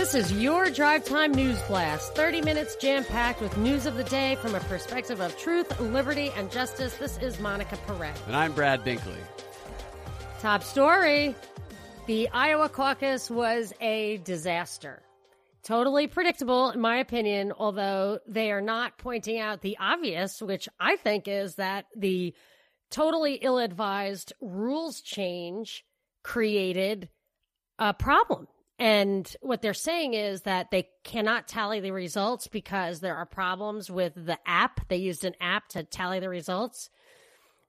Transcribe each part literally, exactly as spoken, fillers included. This is your Drive Time News Blast. thirty minutes jam-packed with news of the day from a perspective of truth, liberty, and justice. This is Monica Perez. And I'm Brad Binkley. Top story. The Iowa caucus was a disaster. Totally predictable, in my opinion, although they are not pointing out the obvious, which I think is that the totally ill-advised rules change created a problem. And what they're saying is that they cannot tally the results because there are problems with the app. They used an app to tally the results.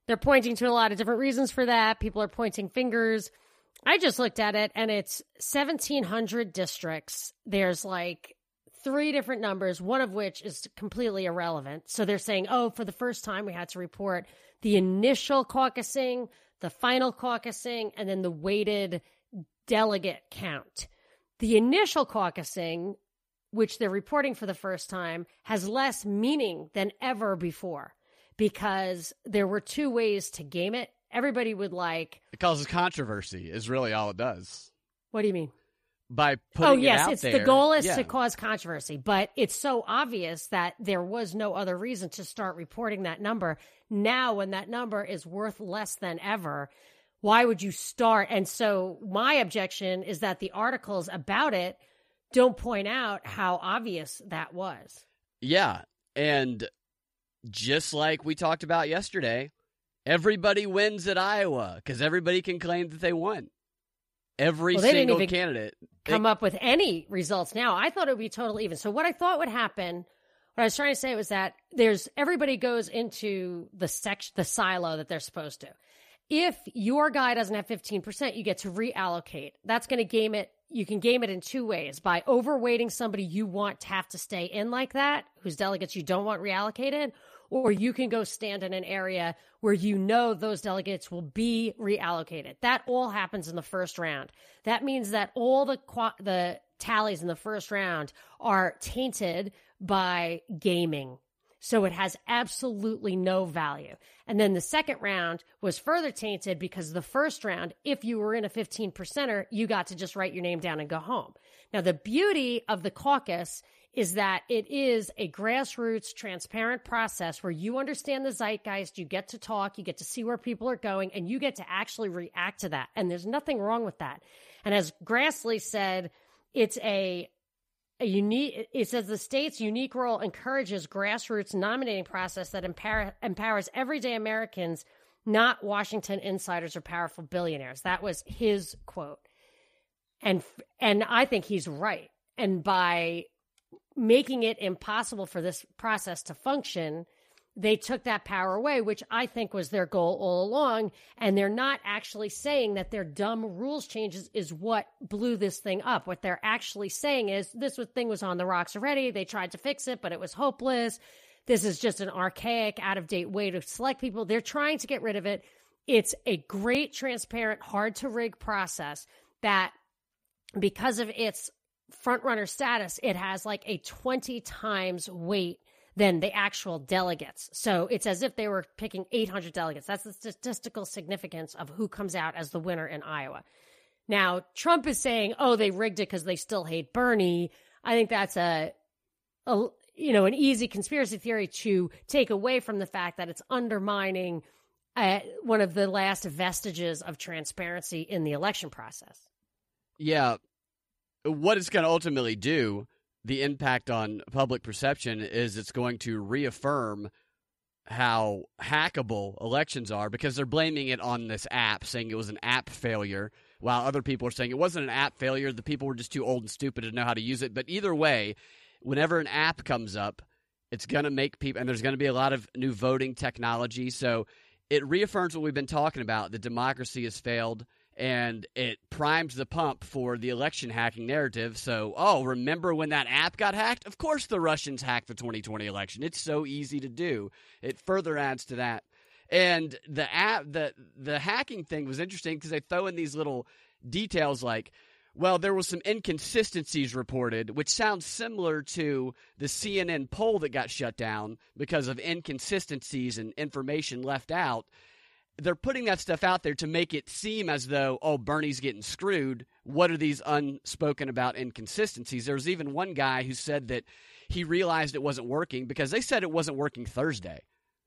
They're pointing to a lot of different reasons for that. People are pointing fingers. I just looked at it, and it's seventeen hundred districts. There's like three different numbers, one of which is completely irrelevant. So they're saying, oh, for the first time, we had to report the initial caucusing, the final caucusing, and then the weighted delegate count. The initial caucusing, which they're reporting for the first time, has less meaning than ever before because there were two ways to game it. Everybody would like... It causes controversy is really all it does. What do you mean? By putting oh, yes, it out it's, there. The goal is yeah. to cause controversy, but it's so obvious that there was no other reason to start reporting that number. Now, when that number is worth less than ever... Why would you start? And so my objection is that the articles about it don't point out how obvious that was. Yeah. And just like we talked about yesterday, everybody wins at Iowa because everybody can claim that they won. Every well, they single didn't even candidate. Come they- up with any results now. I thought it would be totally even. So what I thought would happen, what I was trying to say was that there's everybody goes into the section, the silo that they're supposed to. If your guy doesn't have fifteen percent, you get to reallocate. That's going to game it. You can game it in two ways. By overweighting somebody you want to have to stay in like that, whose delegates you don't want reallocated, or you can go stand in an area where you know those delegates will be reallocated. That all happens in the first round. That means that all the qu- the tallies in the first round are tainted by gaming. So it has absolutely no value. And then the second round was further tainted because the first round, if you were in a fifteen percenter, you got to just write your name down and go home. Now, the beauty of the caucus is that it is a grassroots, transparent process where you understand the zeitgeist, you get to talk, you get to see where people are going, and you get to actually react to that. And there's nothing wrong with that. And as Grassley said, it's a... A unique, it says the state's unique role encourages grassroots nominating process that empower, empowers everyday Americans, not Washington insiders or powerful billionaires. That was his quote. And and I think he's right. And by making it impossible for this process to function, they took that power away, which I think was their goal all along. And they're not actually saying that their dumb rules changes is what blew this thing up. What they're actually saying is this thing was on the rocks already. They tried to fix it, but it was hopeless. This is just an archaic, out-of-date way to select people. They're trying to get rid of it. It's a great, transparent, hard-to-rig process that, because of its front-runner status, it has like a twenty times weight than the actual delegates. So it's as if they were picking eight hundred delegates. That's the statistical significance of who comes out as the winner in Iowa. Now, Trump is saying, oh, they rigged it because they still hate Bernie. I think that's a, a, you know, an easy conspiracy theory to take away from the fact that it's undermining uh, one of the last vestiges of transparency in the election process. Yeah. What it's going to ultimately do, the impact on public perception, is it's going to reaffirm how hackable elections are because they're blaming it on this app, saying it was an app failure, while other people are saying it wasn't an app failure. The people were just too old and stupid to know how to use it. But either way, whenever an app comes up, it's going to make people – and there's going to be a lot of new voting technology. So it reaffirms what we've been talking about, that democracy has failed. And it primes the pump for the election hacking narrative. So, oh, remember when that app got hacked? Of course the Russians hacked the twenty twenty election. It's so easy to do. It further adds to that. And the app, the the hacking thing was interesting because they throw in these little details like, well, there were some inconsistencies reported, which sounds similar to the C N N poll that got shut down because of inconsistencies and information left out. they're putting that stuff out there to make it seem as though, oh, Bernie's getting screwed. What are these unspoken about inconsistencies? There was even one guy who said that he realized it wasn't working because they said it wasn't working Thursday.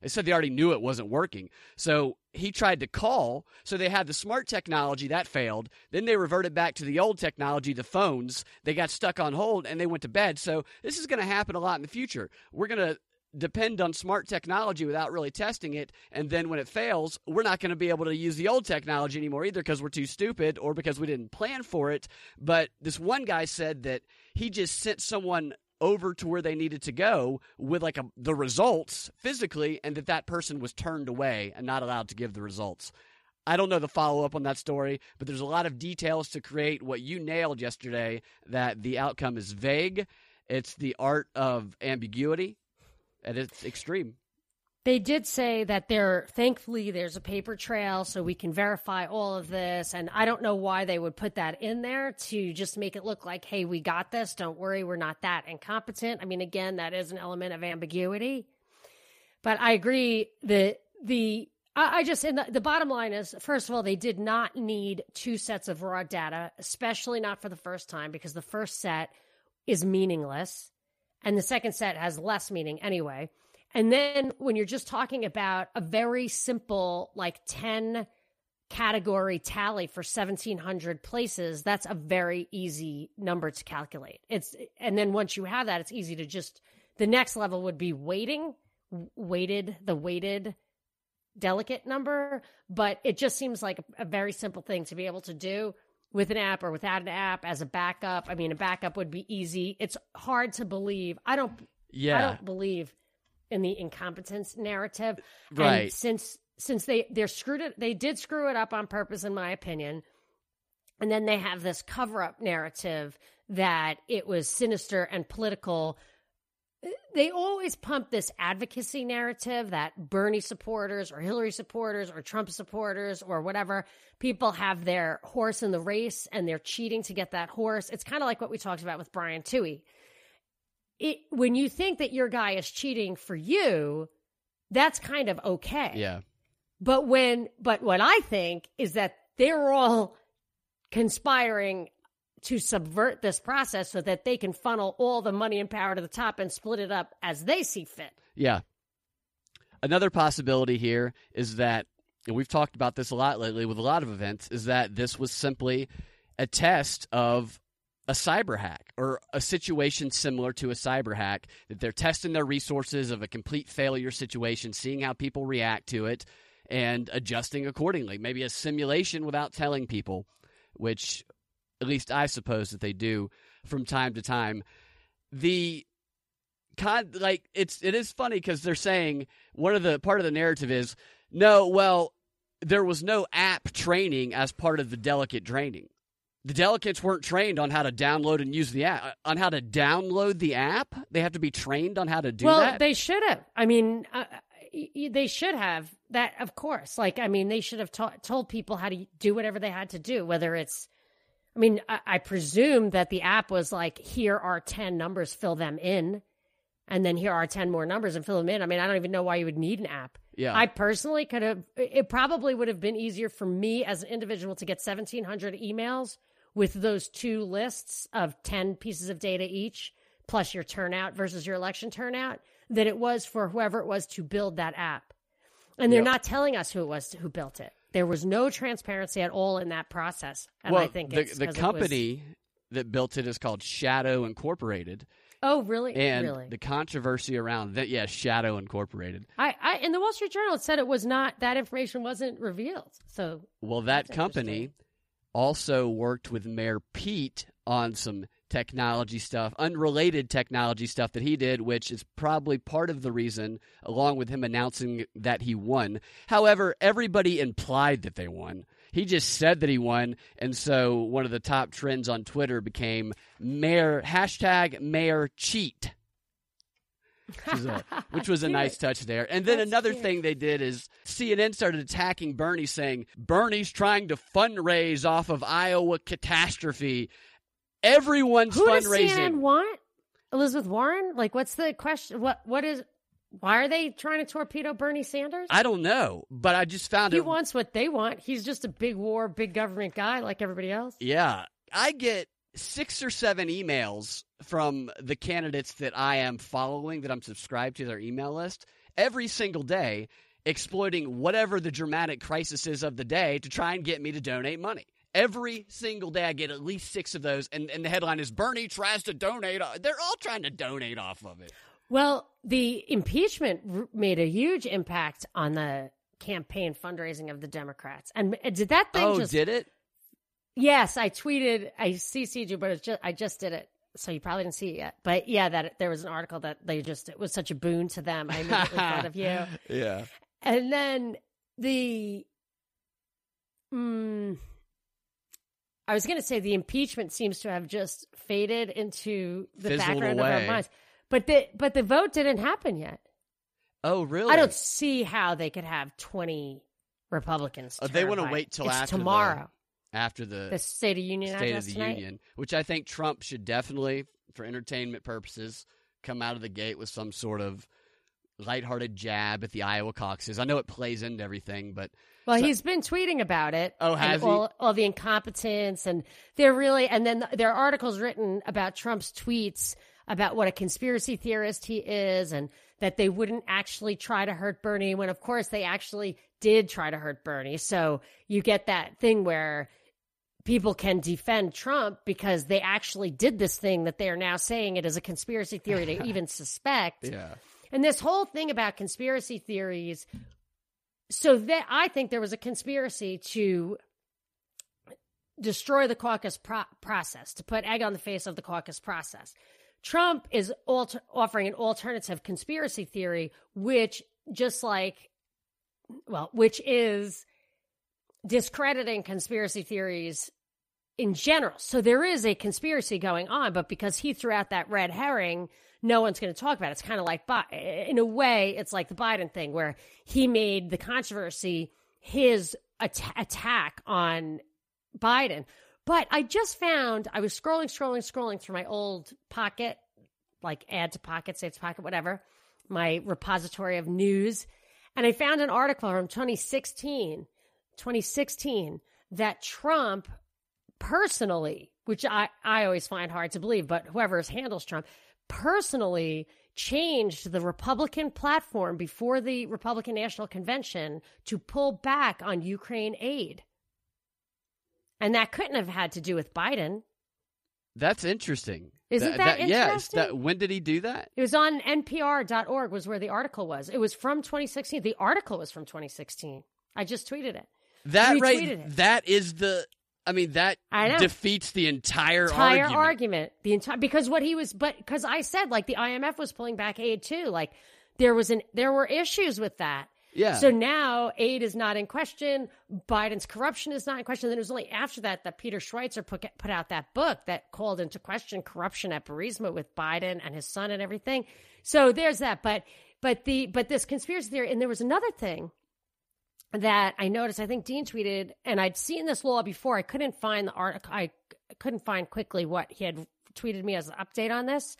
They said they already knew it wasn't working. So he tried to call. So they had the smart technology. That failed. Then they reverted back to the old technology, the phones. They got stuck on hold, and they went to bed. So this is going to happen a lot in the future. We're going to depend on smart technology without really testing it, and then when it fails, we're not going to be able to use the old technology anymore either because we're too stupid or because we didn't plan for it. But this one guy said that he just sent someone over to where they needed to go with like a, the results physically, and that that person was turned away and not allowed to give the results. I don't know the follow-up on that story, but there's a lot of details to create what you nailed yesterday, that the outcome is vague. It's the art of ambiguity. And it's extreme. They did say that there, thankfully, there's a paper trail so we can verify all of this. And I don't know why they would put that in there to just make it look like, hey, we got this. Don't worry. We're not that incompetent. I mean, again, that is an element of ambiguity. But I agree that the I, I just and the, the bottom line is, first of all, they did not need two sets of raw data, especially not for the first time, because the first set is meaningless. And the second set has less meaning anyway. And then when you're just talking about a very simple, like ten category tally for seventeen hundred places, that's a very easy number to calculate. It's and then once you have that, it's easy to just, the next level would be weighting, weighted, the weighted delicate number. But it just seems like a, a very simple thing to be able to do. With an app or without an app as a backup. I mean, a backup would be easy. It's hard to believe. I don't yeah. I don't believe in the incompetence narrative. Right. And since since they, they're screwed it, they did screw it up on purpose, in my opinion. And then they have this cover up narrative that it was sinister and political. They always pump this advocacy narrative that Bernie supporters or Hillary supporters or Trump supporters or whatever, people have their horse in the race and they're cheating to get that horse. It's kind of like what we talked about with Brian Toohey. It, when you think that your guy is cheating for you, that's kind of okay. Yeah. But when, but what I think is that they're all conspiring to subvert this process so that they can funnel all the money and power to the top and split it up as they see fit. Yeah. Another possibility here is that, and we've talked about this a lot lately with a lot of events, is that this was simply a test of a cyber hack or a situation similar to a cyber hack, that they're testing their resources of a complete failure situation, seeing how people react to it, and adjusting accordingly. Maybe a simulation without telling people, which – at least I suppose that they do from time to time. The con, like it's it is funny because they're saying one of the part of the narrative is no, well, there was no app training as part of the delegate training. The delegates weren't trained on how to download and use the app. On how to download the app, they have to be trained on how to do well, that. Well, they should have. I mean, uh, they should have that, of course. Like, I mean, they should have ta- told people how to do whatever they had to do, whether it's. I mean, I, I presume that the app was like, here are ten numbers, fill them in. And then here are ten more numbers and fill them in. I mean, I don't even know why you would need an app. Yeah. I personally could have, it probably would have been easier for me as an individual to get seventeen hundred emails with those two lists of ten pieces of data each, plus your turnout versus your election turnout, than it was for whoever it was to build that app. And they're yep. not telling us who it was to, who built it. There was no transparency at all in that process. And well, I think it's the, the company was... that built it is called Shadow Incorporated. Oh, really? And really? The controversy around that, yeah, Shadow Incorporated. I, I in the Wall Street Journal, it said it was not, that information wasn't revealed. So, well, that company also worked with Mayor Pete on some technology stuff, unrelated technology stuff that he did, which is probably part of the reason, along with him announcing that he won. However, everybody implied that they won. He just said that he won, and so one of the top trends on Twitter became Mayor, hashtag Mayor Cheat, which was a, which was a nice touch there. And then That's another cute. thing they did is C N N started attacking Bernie, saying, Bernie's trying to fundraise off of Iowa catastrophe. Everyone's Who fundraising. Who does C N N want? Elizabeth Warren? Like, what's the question? What What is Why are they trying to torpedo Bernie Sanders? I don't know, but I just found he it. He wants what they want. He's just a big war, big government guy like everybody else. Yeah. I get six or seven emails from the candidates that I am following, that I'm subscribed to their email list every single day, exploiting whatever the dramatic crisis is of the day to try and get me to donate money. Every single day I get at least six of those, and, and the headline is, Bernie tries to donate. They're all trying to donate off of it. Well, the impeachment made a huge impact on the campaign fundraising of the Democrats. And did that thing oh, just... Oh, did it? Yes, I tweeted, I C C'd you, but it's just, I just did it. So you probably didn't see it yet. But yeah, that there was an article that they just, it was such a boon to them. I immediately thought of you. Yeah. And then the... Um, I was going to say the impeachment seems to have just faded into the Fizzled background away. Of our minds. But the, but the vote didn't happen yet. Oh, really? I don't see how they could have twenty Republicans. Oh, they want to wait till it's after tomorrow. The, after the, the State of Union State of the tonight. Union, which I think Trump should definitely, for entertainment purposes, come out of the gate with some sort of lighthearted jab at the Iowa caucuses. I know it plays into everything, but... Well, so, he's been tweeting about it. Oh, has he? All, all the incompetence, and they're really, and then there are articles written about Trump's tweets about what a conspiracy theorist he is, and that they wouldn't actually try to hurt Bernie when, of course, they actually did try to hurt Bernie. So you get that thing where people can defend Trump because they actually did this thing that they are now saying it is a conspiracy theory to even suspect. Yeah. And this whole thing about conspiracy theories. So that, I think there was a conspiracy to destroy the caucus pro- process, to put egg on the face of the caucus process. Trump is alter- offering an alternative conspiracy theory, which just like, well, which is discrediting conspiracy theories in general. So there is a conspiracy going on, but because he threw out that red herring, no one's going to talk about it. It's kind of like, in a way, it's like the Biden thing where he made the controversy his at- attack on Biden. But I just found, I was scrolling, scrolling, scrolling through my old pocket, like add to pocket, save to pocket, whatever, my repository of news. And I found an article from twenty sixteen that Trump personally, which I, I always find hard to believe, but whoever handles Trump, personally changed the Republican platform before the Republican National Convention to pull back on Ukraine aid. And that couldn't have had to do with Biden. That's interesting. Isn't that, that, that interesting? Yes. That, when did he do that? It was on N P R dot org was where the article was. It was from twenty sixteen. The article was from twenty sixteen. I just tweeted it. That right. It. That is the... I mean, that I defeats the entire, entire argument. argument. The entire because what he was, but because I said like the I M F was pulling back aid too. Like there was an there were issues with that. Yeah. So now aid is not in question. Biden's corruption is not in question. Then it was only after that that Peter Schweitzer put put out that book that called into question corruption at Burisma with Biden and his son and everything. So there's that. But but the but this conspiracy theory, and there was another thing that I noticed, I think Dean tweeted, and I'd seen this law before. I couldn't find the article. I couldn't find quickly what he had tweeted me as an update on this.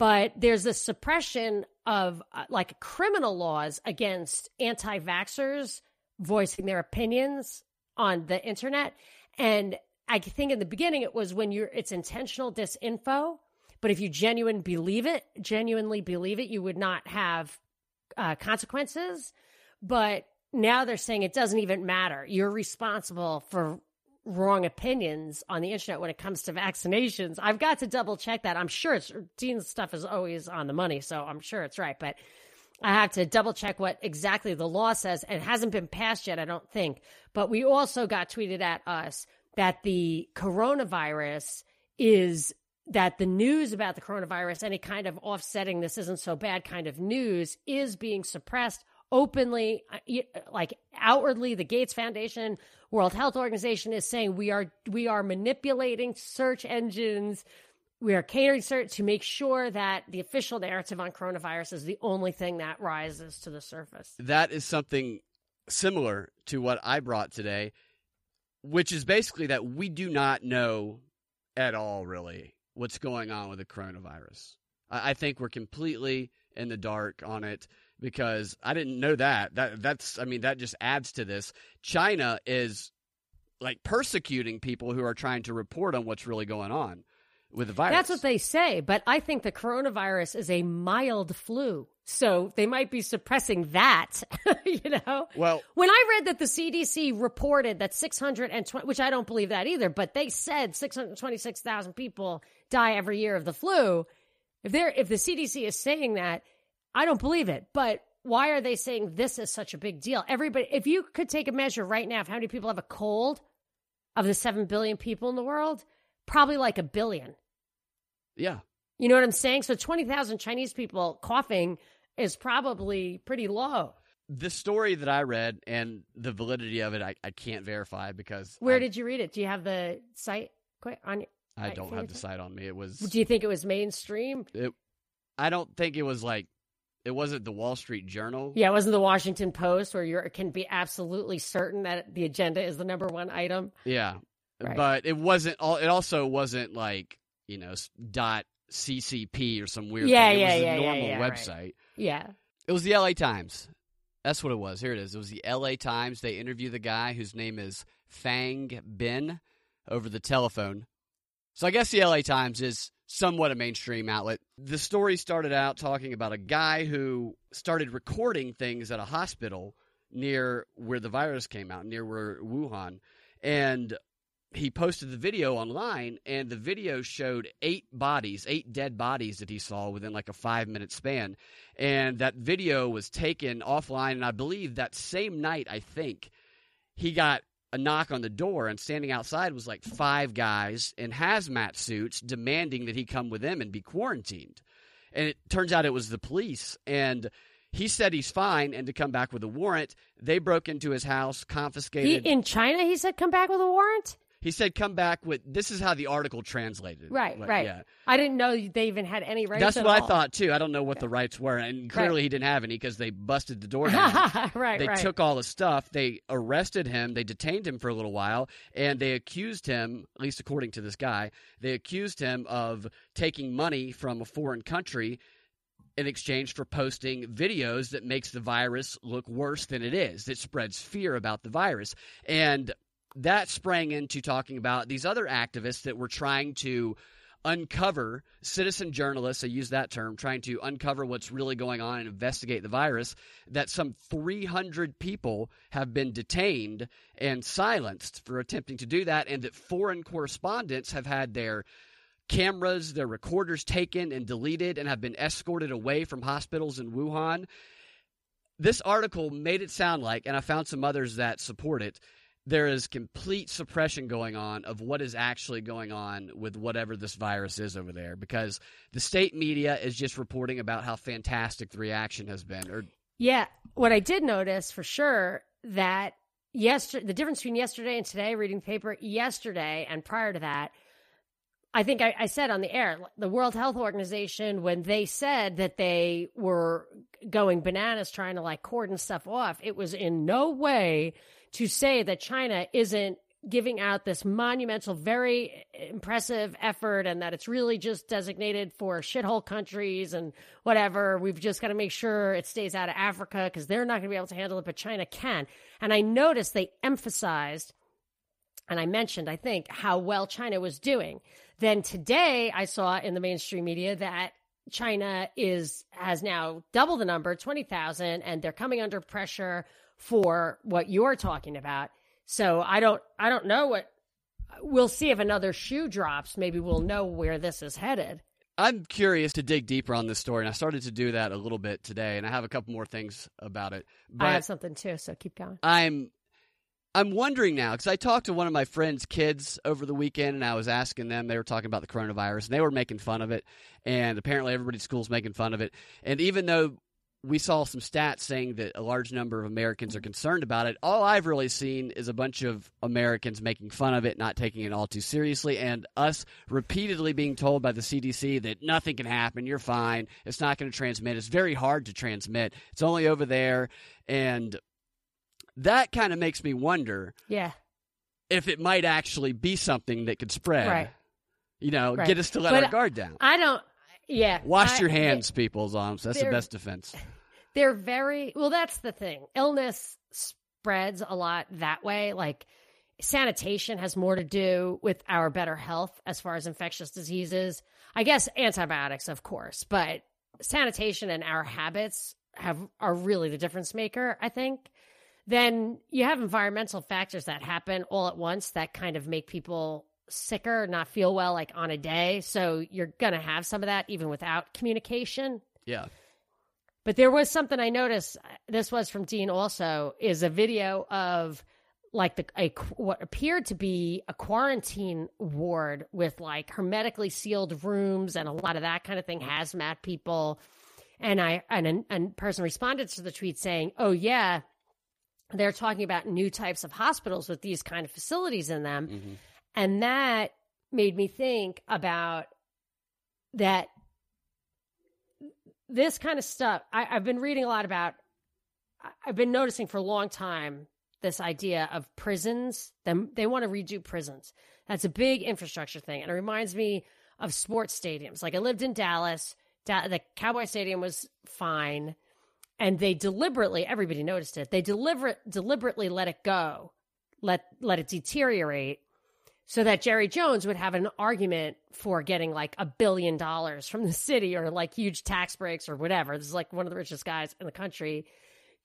But there's this suppression of uh, like criminal laws against anti-vaxxers voicing their opinions on the internet. And I think in the beginning it was when you're it's intentional disinfo. But if you genuinely believe it, genuinely believe it, you would not have uh, consequences. But now they're saying it doesn't even matter. You're responsible for wrong opinions on the internet when it comes to vaccinations. I've got to double check that. I'm sure it's Dean's stuff is always on the money, so I'm sure it's right. But I have to double check what exactly the law says. It hasn't been passed yet, I don't think. But we also got tweeted at us that the coronavirus is that the news about the coronavirus, any kind of offsetting, this isn't so bad kind of news is being suppressed openly, like outwardly. The Gates Foundation, World Health Organization is saying we are we are manipulating search engines. We are catering search to make sure that the official narrative on coronavirus is the only thing that rises to the surface. That is something similar to what I brought today, which is basically that we do not know at all really what's going on with the coronavirus. I think we're completely in the dark on it, because I didn't know that. That that's I mean, that just adds to this. China is like persecuting people who are trying to report on what's really going on with the virus. That's what they say. But I think the coronavirus is a mild flu. So they might be suppressing that, you know? Well, when I read that the C D C reported that six hundred twenty, which I don't believe that either, but they said six hundred twenty-six thousand people die every year of the flu. If they're, if the C D C is saying that, I don't believe it. But why are they saying this is such a big deal? Everybody, if you could take a measure right now of how many people have a cold of the seven billion people in the world, probably like a billion. Yeah. You know what I'm saying? So twenty thousand Chinese people coughing is probably pretty low. The story that I read and the validity of it, I, I can't verify because... Where I, did you read it? Do you have the site on? I don't have the site on me. It was... Do you think it was mainstream? It, I don't think it was like... It wasn't the Wall Street Journal. Yeah, it wasn't the Washington Post where you can be absolutely certain that the agenda is the number one item. Yeah, right. But it wasn't... It also wasn't like, you know, dot... C C P or some weird yeah, thing. It yeah, was a yeah, normal yeah, yeah, website. Right. Yeah. It was the L A Times. That's what it was. Here it is. It was the L A Times. They interviewed the guy whose name is Fang Bin over the telephone. So I guess the L A Times is somewhat a mainstream outlet. The story started out talking about a guy who started recording things at a hospital near where the virus came out, near where Wuhan. And he posted the video online, and the video showed eight bodies, eight dead bodies that he saw within like a five-minute span. And that video was taken offline, and I believe that same night, I think, he got a knock on the door, and standing outside was like five guys in hazmat suits demanding that he come with them and be quarantined. And it turns out it was the police, and he said he's fine and to come back with a warrant. They broke into his house, confiscated— he, in China, he said come back with a warrant? He said, come back with, this is how the article translated. Right, like, right. Yeah. I didn't know they even had any rights. That's at what all. I thought, too. I don't know what yeah. the rights were. And clearly right. he didn't have any because they busted the door down. right, they right. took all his stuff. They arrested him. They detained him for a little while. And they accused him, at least according to this guy, they accused him of taking money from a foreign country in exchange for posting videos that makes the virus look worse than it is, that spreads fear about the virus. And that sprang into talking about these other activists that were trying to uncover citizen journalists, I use that term, trying to uncover what's really going on and investigate the virus, that some three hundred people have been detained and silenced for attempting to do that, and that foreign correspondents have had their cameras, their recorders taken and deleted and have been escorted away from hospitals in Wuhan. This article made it sound like, and I found some others that support it, there is complete suppression going on of what is actually going on with whatever this virus is over there, because the state media is just reporting about how fantastic the reaction has been. Or yeah. What I did notice for sure that yesterday, the difference between yesterday and today, reading the paper yesterday and prior to that, I think I, I said on the air, the World Health Organization, when they said that they were going bananas trying to like cordon stuff off, it was in no way to say that China isn't giving out this monumental, very impressive effort and that it's really just designated for shithole countries and whatever. We've just got to make sure it stays out of Africa because they're not going to be able to handle it, but China can. And I noticed they emphasized, and I mentioned, I think, how well China was doing. Then today I saw in the mainstream media that China is has now double the number, twenty thousand, and they're coming under pressure for what you're talking about. So I don't, I don't know what, we'll see if another shoe drops. Maybe we'll know where this is headed. I'm curious to dig deeper on this story, and I started to do that a little bit today, and I have a couple more things about it. But I have something too, so keep going. I'm, I'm wondering now, because I talked to one of my friend's kids over the weekend, and I was asking them, they were talking about the coronavirus, and they were making fun of it, and apparently everybody at school's making fun of it. And even though we saw some stats saying that a large number of Americans are concerned about it, all I've really seen is a bunch of Americans making fun of it, not taking it all too seriously, and us repeatedly being told by the C D C that nothing can happen, you're fine, it's not going to transmit, it's very hard to transmit, it's only over there. And that kind of makes me wonder yeah. if it might actually be something that could spread, right. you know, right. get us to let but our guard down. I don't Yeah. Wash I, your hands, they, people, is all. That's the best defense. They're very – well, that's the thing. Illness spreads a lot that way. Like sanitation has more to do with our better health as far as infectious diseases. I guess antibiotics, of course, but sanitation and our habits have are really the difference maker, I think. Then you have environmental factors that happen all at once that kind of make people sicker, not feel well, like on a day. So you're going to have some of that even without communication. Yeah. But there was something I noticed. This was from Dean also, is a video of like the a, what appeared to be a quarantine ward with like hermetically sealed rooms and a lot of that kind of thing, hazmat people. And I and a, a person responded to the tweet saying, oh, yeah, they're talking about new types of hospitals with these kind of facilities in them. Mm-hmm. And that made me think about that. This kind of stuff, I, I've been reading a lot about, I've been noticing for a long time, this idea of prisons. Them, they want to redo prisons. That's a big infrastructure thing. And it reminds me of sports stadiums. Like I lived in Dallas. Da- the Cowboy Stadium was fine. And they deliberately, everybody noticed it, they deliberate, deliberately let it go, let let it deteriorate, so that Jerry Jones would have an argument for getting like a billion dollars from the city or like huge tax breaks or whatever. This is like one of the richest guys in the country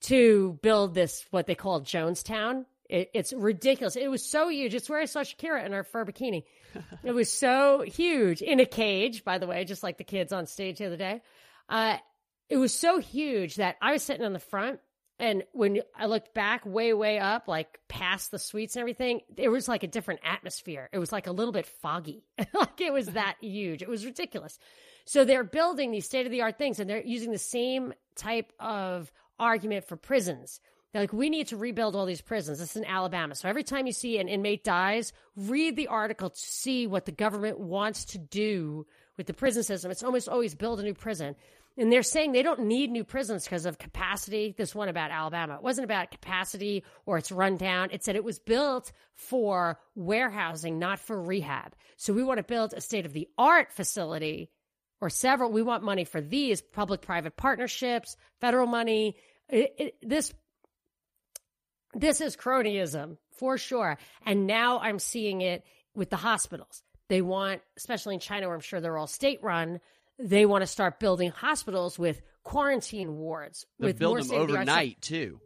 to build this, what they call Jonestown. It, it's ridiculous. It was so huge. It's where I saw Shakira in her fur bikini. It was so huge in a cage, by the way, just like the kids on stage the other day. Uh, It was so huge that I was sitting on the front, and when I looked back way, way up, like past the suites and everything, it was like a different atmosphere. It was like a little bit foggy. Like it was that huge. It was ridiculous. So they're building these state-of-the-art things, and they're using the same type of argument for prisons. They're like, we need to rebuild all these prisons. This is in Alabama. So every time you see an inmate dies, read the article to see what the government wants to do with the prison system. It's almost always build a new prison. And they're saying they don't need new prisons because of capacity. This one about Alabama, it wasn't about capacity or its rundown. It said it was built for warehousing, not for rehab. So we want to build a state-of-the-art facility or several. We want money for these public-private partnerships, federal money. It, it, this this is cronyism for sure. And now I'm seeing it with the hospitals. They want, especially in China, where I'm sure they're all state-run, they want to start building hospitals with quarantine wards. They build them overnight too.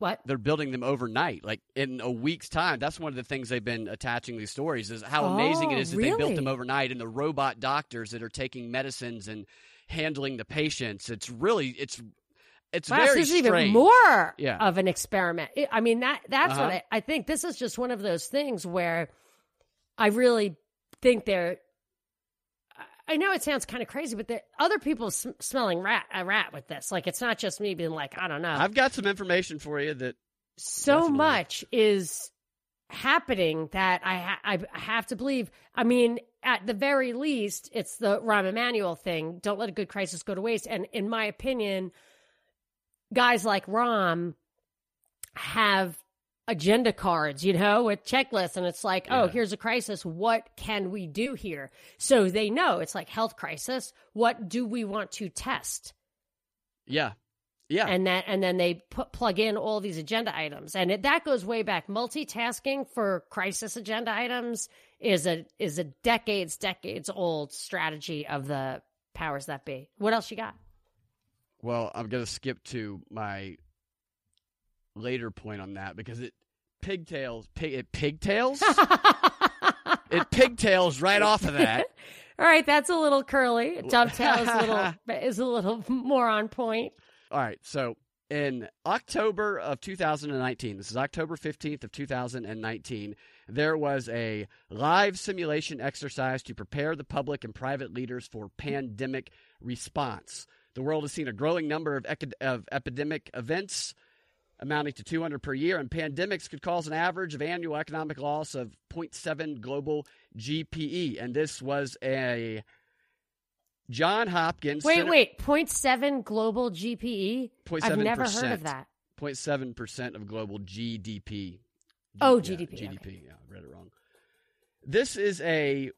What? They're building them overnight, like in a week's time. That's one of the things they've been attaching these stories is how oh, amazing it is that really? They built them overnight, and the robot doctors that are taking medicines and handling the patients. It's really it's it's wow, very so strange. Even more yeah. of an experiment. I mean that that's uh-huh. what I, I think. This is just one of those things where I really think they're. I know it sounds kind of crazy, but there, other people sm- smelling rat a rat with this. Like, it's not just me being like, I don't know. I've got some information for you that so definitely... much is happening that I ha- I have to believe. I mean, at the very least, it's the Rahm Emanuel thing. Don't let a good crisis go to waste. And in my opinion, guys like Rahm have agenda cards, you know, with checklists, and it's like, yeah. oh, here's a crisis. What can we do here? So they know it's like health crisis. What do we want to test? Yeah, yeah, and that, and then they put, plug in all these agenda items, and it, that goes way back. Multitasking for crisis agenda items is a is a decades, decades old strategy of the powers that be. What else you got? Well, I'm gonna skip to my later point on that because it pigtails pig, it pigtails it pigtails right off of that. All right, that's a little curly. It dovetails a little is a little more on point. All right, so in October of two thousand nineteen, this is October fifteenth of two thousand nineteen, there was a live simulation exercise to prepare the public and private leaders for pandemic response. The world has seen a growing number of ec- of epidemic events amounting to two hundred per year, and pandemics could cause an average of annual economic loss of zero point seven global G D P. And this was a Johns Hopkins. Wait, Center- wait, zero point seven global G D P? I've never heard of that. zero point seven percent of global G D P. G- oh, G D P. Yeah, G D P, okay. Yeah, I read it wrong. This is a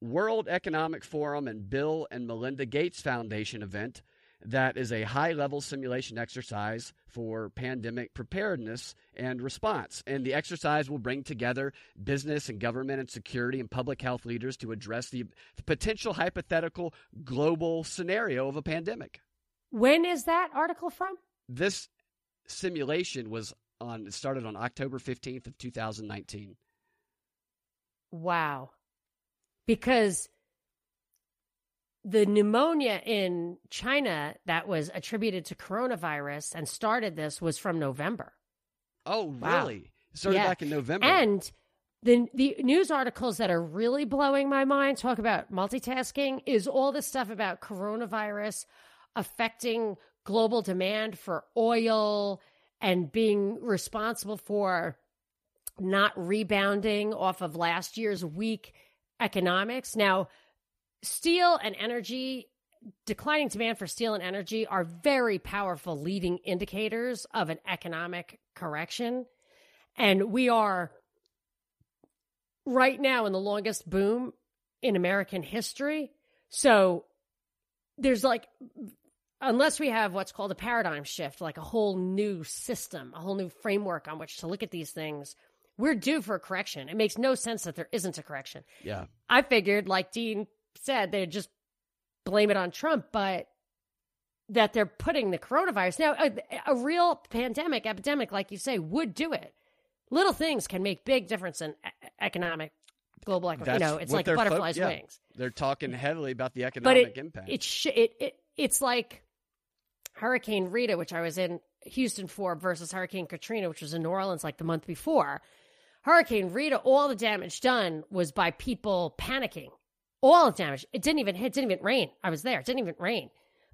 World Economic Forum and Bill and Melinda Gates Foundation event that is a high-level simulation exercise for pandemic preparedness and response. And the exercise will bring together business and government and security and public health leaders to address the potential hypothetical global scenario of a pandemic. When is that article from? This simulation was on. It started on October fifteenth of two thousand nineteen. Wow. Because the pneumonia in China that was attributed to coronavirus and started this was from November. Oh, wow. Really? It started yeah. back in November. And the, the news articles that are really blowing my mind, talk about multitasking, is all this stuff about coronavirus affecting global demand for oil and being responsible for not rebounding off of last year's weak economics. Now, steel and energy, declining demand for steel and energy are very powerful leading indicators of an economic correction. And we are right now in the longest boom in American history. So there's like, unless we have what's called a paradigm shift, like a whole new system, a whole new framework on which to look at these things, we're due for a correction. It makes no sense that there isn't a correction. Yeah. I figured, like Dean said, they'd just blame it on Trump, but that they're putting the coronavirus. Now, a, a real pandemic, epidemic, like you say, would do it. Little things can make big difference in economic, global economic. You know, it's like butterflies' fo- yeah. wings. They're talking heavily about the economic but it, impact. It, sh- it, it It's like Hurricane Rita, which I was in Houston for, versus Hurricane Katrina, which was in New Orleans like the month before. Hurricane Rita, all the damage done was by people panicking. All the damage. It didn't even hit. It didn't even rain. I was there. It didn't even rain.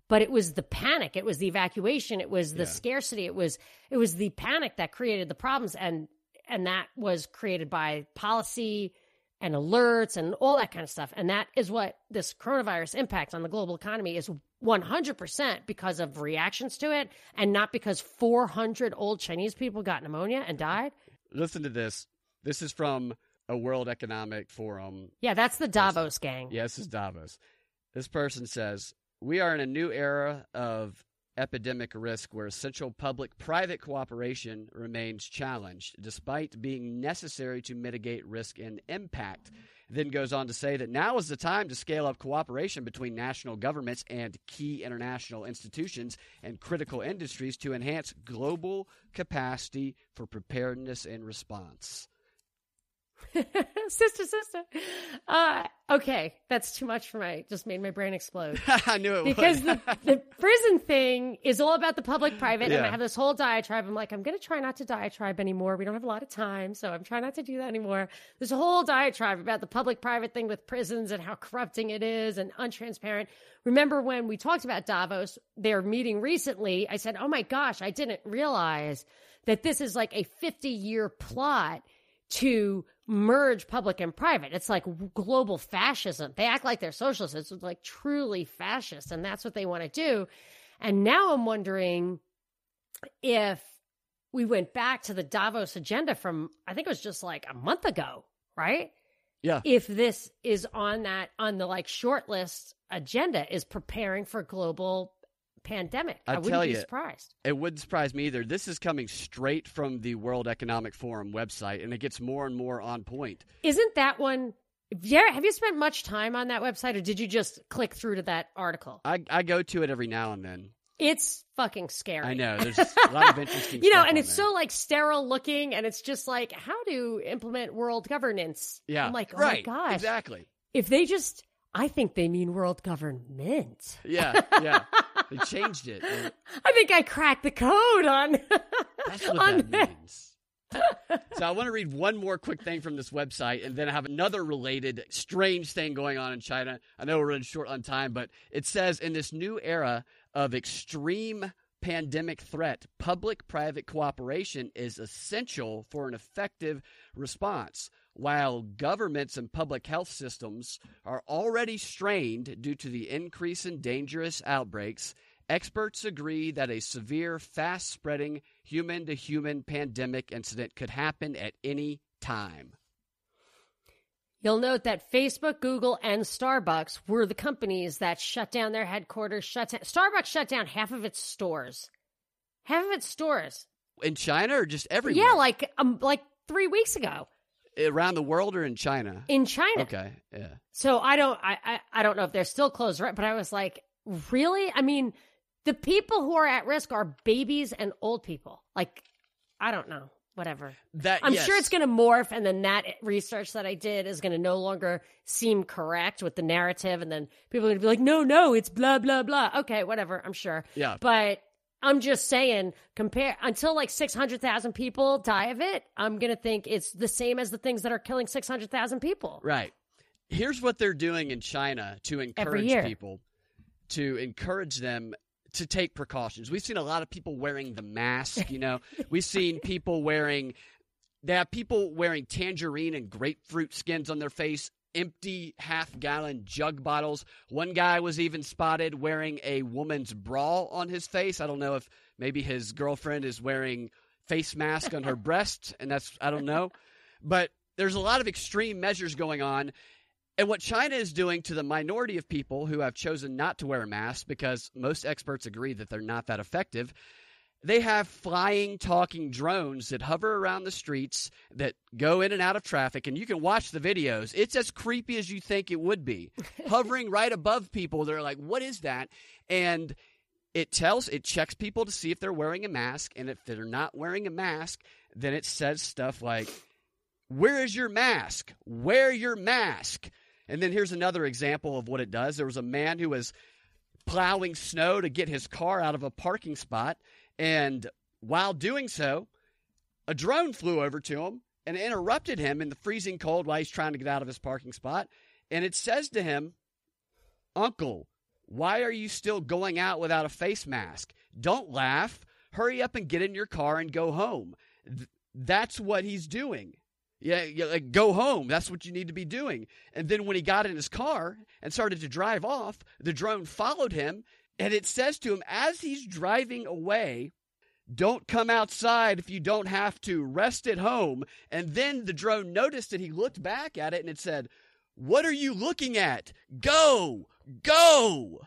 But it was the panic. It was the evacuation. It was the yeah. scarcity. It was it was the panic that created the problems. And and that was created by policy and alerts and all that kind of stuff. And that is what this coronavirus impact on the global economy is one hundred percent because of reactions to it and not because four hundred old Chinese people got pneumonia and died. Listen to this. This is from a World Economic Forum. Yeah, that's the Davos person. gang. Yeah, this is Davos. This person says, we are in a new era of epidemic risk where essential public-private cooperation remains challenged, despite being necessary to mitigate risk and impact. Then goes on to say that now is the time to scale up cooperation between national governments and key international institutions and critical industries to enhance global capacity for preparedness and response. sister, sister. Uh, okay, that's too much for my, just made my brain explode. I knew it because would. Because the, the prison thing is all about the public-private, yeah. and I have this whole diatribe. I'm like, I'm going to try not to diatribe anymore. We don't have a lot of time, so I'm trying not to do that anymore. There's a whole diatribe about the public-private thing with prisons and how corrupting it is and untransparent. Remember when we talked about Davos, their meeting recently, I said, oh my gosh, I didn't realize that this is like a fifty-year plot to merge public and private. It's like global fascism. They act like they're socialists. It's like truly fascist, and that's what they want to do. And now I'm wondering if we went back to the Davos agenda from, I think it was just like a month ago, right? Yeah. If this is on that, on the like short list agenda, is preparing for global pandemic. I, I wouldn't tell you, be surprised. It wouldn't surprise me either. This is coming straight from the World Economic Forum website, and it gets more and more on point. Isn't that one? Yeah, have you spent much time on that website, or did you just click through to that article? I, I go to it every now and then. It's fucking scary. I know. There's a lot of interesting you know, stuff and it's there. So like sterile looking, and it's just like how to implement world governance. Yeah, I'm like, oh right, my gosh, exactly. If they just, I think they mean world government. Yeah, yeah. They changed it. And I think I cracked the code on That's what on that, that means. So I want to read one more quick thing from this website, and then I have another related strange thing going on in China. I know we're running short on time, but it says, in this new era of extreme pandemic threat, public-private cooperation is essential for an effective response. While governments and public health systems are already strained due to the increase in dangerous outbreaks, experts agree that a severe, fast-spreading, human-to-human pandemic incident could happen at any time. You'll note that Facebook, Google, and Starbucks were the companies that shut down their headquarters. Shut down. Starbucks shut down half of its stores. Half of its stores. In China or just everywhere? Yeah, like um, like three weeks ago. Around the world or in China? In China. Okay, yeah. So I don't, I, I, I don't know if they're still closed, right? But I was like, really? I mean, the people who are at risk are babies and old people. Like, I don't know. Whatever. That, I'm yes. sure it's going to morph, and then that research that I did is going to no longer seem correct with the narrative, and then people are going to be like, no, no, it's blah, blah, blah. Okay, whatever, I'm sure. Yeah. But I'm just saying, compare until like six hundred thousand people die of it, I'm going to think it's the same as the things that are killing six hundred thousand people. Right. Here's what they're doing in China to encourage people, to encourage them to take precautions. We've seen a lot of people wearing the mask, you know. We've seen people wearing – they have people wearing tangerine and grapefruit skins on their face, empty half-gallon jug bottles. One guy was even spotted wearing a woman's bra on his face. I don't know if maybe his girlfriend is wearing face mask on her breast, and that's – I don't know. But there's a lot of extreme measures going on. And what China is doing to the minority of people who have chosen not to wear a mask, because most experts agree that they're not that effective, they have flying, talking drones that hover around the streets that go in and out of traffic. And you can watch the videos. It's as creepy as you think it would be. Hovering right above people. They're like, what is that? And it tells – it checks people to see if they're wearing a mask. And if they're not wearing a mask, then it says stuff like, where is your mask? Wear your mask. And then here's another example of what it does. There was a man who was plowing snow to get his car out of a parking spot. And while doing so, a drone flew over to him and interrupted him in the freezing cold while he's trying to get out of his parking spot. And it says to him, Uncle, why are you still going out without a face mask? Don't laugh. Hurry up and get in your car and go home. Th- that's what he's doing. Yeah, yeah, like go home. That's what you need to be doing. And then when he got in his car and started to drive off, the drone followed him, and it says to him as he's driving away, don't come outside if you don't have to. Rest at home. And then the drone noticed that he looked back at it, and it said, what are you looking at? Go! Go!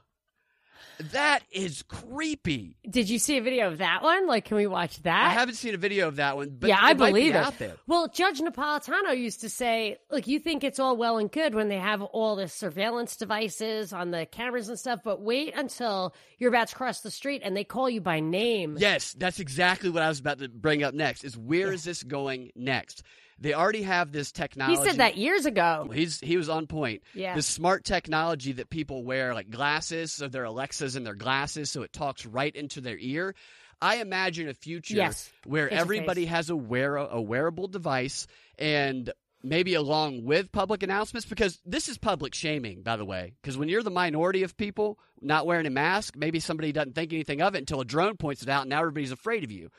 That is creepy. Did you see a video of that one? Like, can we watch that? I haven't seen a video of that one, but yeah, I believe it. Out there. Well, Judge Napolitano used to say, look, you think it's all well and good when they have all the surveillance devices on the cameras and stuff, but wait until you're about to cross the street and they call you by name. Yes, that's exactly what I was about to bring up next, is where yeah. is this going next? They already have this technology. He said that years ago. He's He was on point. Yeah. This smart technology that people wear, like glasses, so their Alexas in their glasses, so it talks right into their ear. I imagine a future yes. where Interface. everybody has a, wear- a wearable device, and maybe along with public announcements, because this is public shaming, by the way, because when you're the minority of people not wearing a mask, maybe somebody doesn't think anything of it until a drone points it out, and now everybody's afraid of you.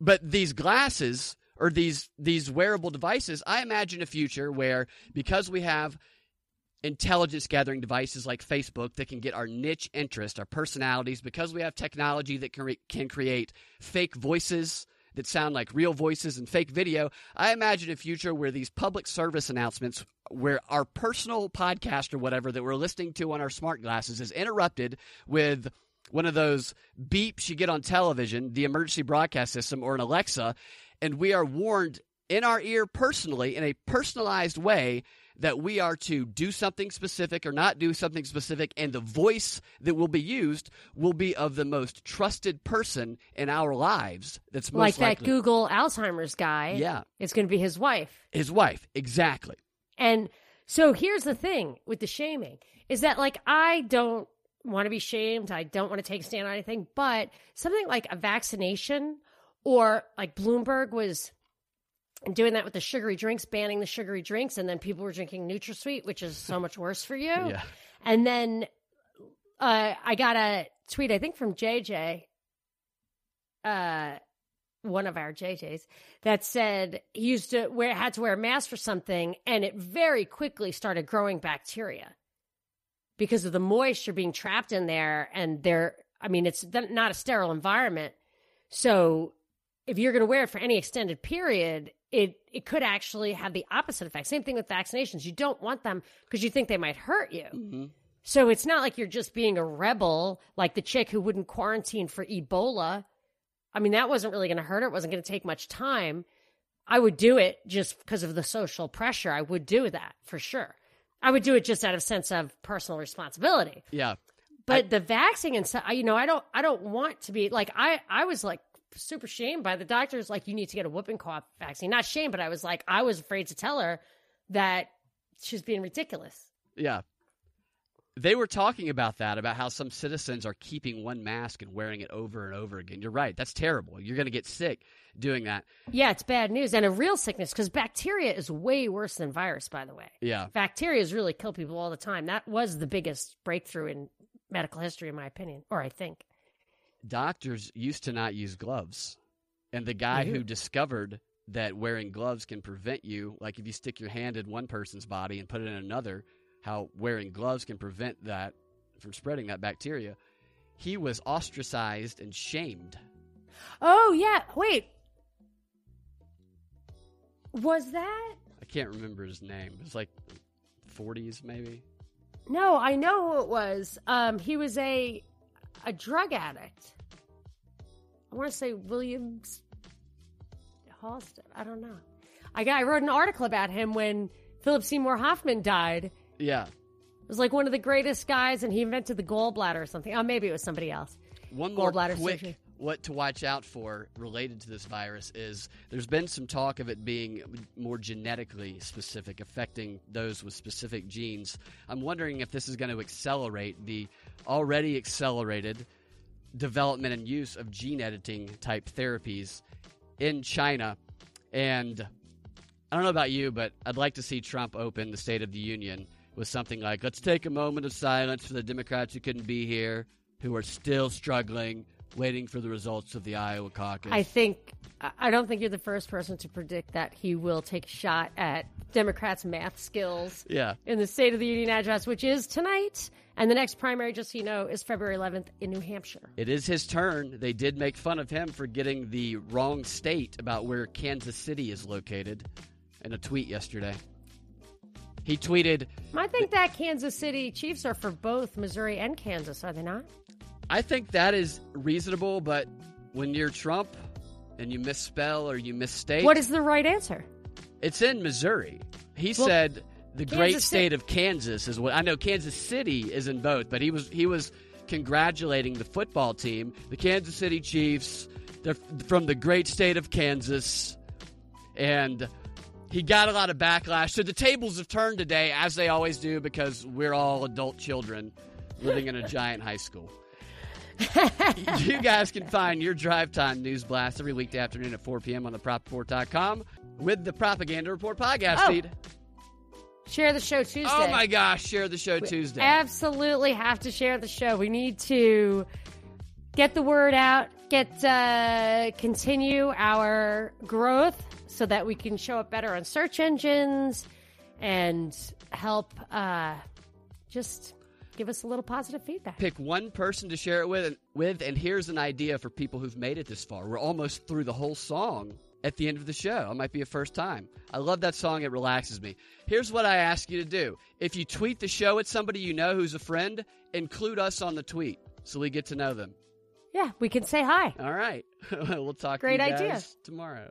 But these glasses – or these these wearable devices, I imagine a future where, because we have intelligence-gathering devices like Facebook that can get our niche interest, our personalities, because we have technology that can, re- can create fake voices that sound like real voices and fake video, I imagine a future where these public service announcements, where our personal podcast or whatever that we're listening to on our smart glasses is interrupted with one of those beeps you get on television, the emergency broadcast system, or an Alexa, and we are warned in our ear personally, in a personalized way, that we are to do something specific or not do something specific, and the voice that will be used will be of the most trusted person in our lives. That's most like that likely. Google Alzheimer's guy. Yeah. It's going to be his wife. His wife, exactly. And so here's the thing with the shaming, is that, like, I don't want to be shamed. I don't want to take a stand on anything, but something like a vaccination, or like Bloomberg was doing that with the sugary drinks, banning the sugary drinks, and then people were drinking NutraSweet, which is so much worse for you. Yeah. And then uh, I got a tweet, I think from J J, uh, one of our J Js, that said he used to wear had to wear a mask for something, and it very quickly started growing bacteria because of the moisture being trapped in there, and there. I mean, it's not a sterile environment, so if you're going to wear it for any extended period, it it could actually have the opposite effect. Same thing with vaccinations. You don't want them because you think they might hurt you. Mm-hmm. So it's not like you're just being a rebel, like the chick who wouldn't quarantine for Ebola. I mean, that wasn't really going to hurt her. It wasn't going to take much time. I would do it just because of the social pressure. I would do that for sure. I would do it just out of sense of personal responsibility. Yeah. But I, the vaccine and stuff, you know, I don't, I don't want to be like, I, I was like super shamed by the doctors. Like, you need to get a whooping cough vaccine, not shamed, but I was like, I was afraid to tell her that she's being ridiculous. Yeah. They were talking about that, about how some citizens are keeping one mask and wearing it over and over again. You're right. That's terrible. You're going to get sick doing that. Yeah, it's bad news. And a real sickness, because bacteria is way worse than virus, by the way. Yeah. Bacteria really kill people all the time. That was the biggest breakthrough in medical history, in my opinion, or I think. Doctors used to not use gloves. And the guy mm-hmm. who discovered that wearing gloves can prevent you, like if you stick your hand in one person's body and put it in another, how wearing gloves can prevent that from spreading that bacteria. He was ostracized and shamed. Oh, yeah. Wait. Was that? I can't remember his name. It was like forties, maybe. No, I know who it was. Um, he was a a drug addict. I want to say Williams Halston. I don't know. I, got, I wrote an article about him when Philip Seymour Hoffman died. Yeah. It was like one of the greatest guys, and he invented the gallbladder or something. Oh, maybe it was somebody else. One more quick surgery. What to watch out for related to this virus is there's been some talk of it being more genetically specific, affecting those with specific genes. I'm wondering if this is going to accelerate the already accelerated development and use of gene editing type therapies in China. And I don't know about you, but I'd like to see Trump open the State of the Union with something like, let's take a moment of silence for the Democrats who couldn't be here, who are still struggling, waiting for the results of the Iowa caucus. I think, I don't think you're the first person to predict that he will take a shot at Democrats' math skills yeah. in the State of the Union address, which is tonight. And the next primary, just so you know, is February eleventh in New Hampshire. It is his turn. They did make fun of him for getting the wrong state about where Kansas City is located in a tweet yesterday. He tweeted, I think that Kansas City Chiefs are for both Missouri and Kansas, are they not? I think that is reasonable, but when you're Trump and you misspell or you misstate. What is the right answer? It's in Missouri. He well, said the Kansas great state C- of Kansas is what I know. Kansas City is in both, but he was he was congratulating the football team, the Kansas City Chiefs. They're from the great state of Kansas. And he got a lot of backlash. So the tables have turned today, as they always do, because we're all adult children living in a giant high school. You guys can find your Drive Time News Blast every weekday afternoon at four p.m. on the prop report dot com with the Propaganda Report podcast oh. feed. Share the show Tuesday. Oh, my gosh. Share the show we Tuesday. Absolutely have to share the show. We need to get the word out, get uh, continue our growth, so that we can show up better on search engines and help uh, just give us a little positive feedback. Pick one person to share it with and, with, and here's an idea for people who've made it this far. We're almost through the whole song at the end of the show. It might be a first time. I love that song. It relaxes me. Here's what I ask you to do. If you tweet the show at somebody you know who's a friend, include us on the tweet so we get to know them. Yeah, we can say hi. All right. We'll talk Great to you guys idea. tomorrow.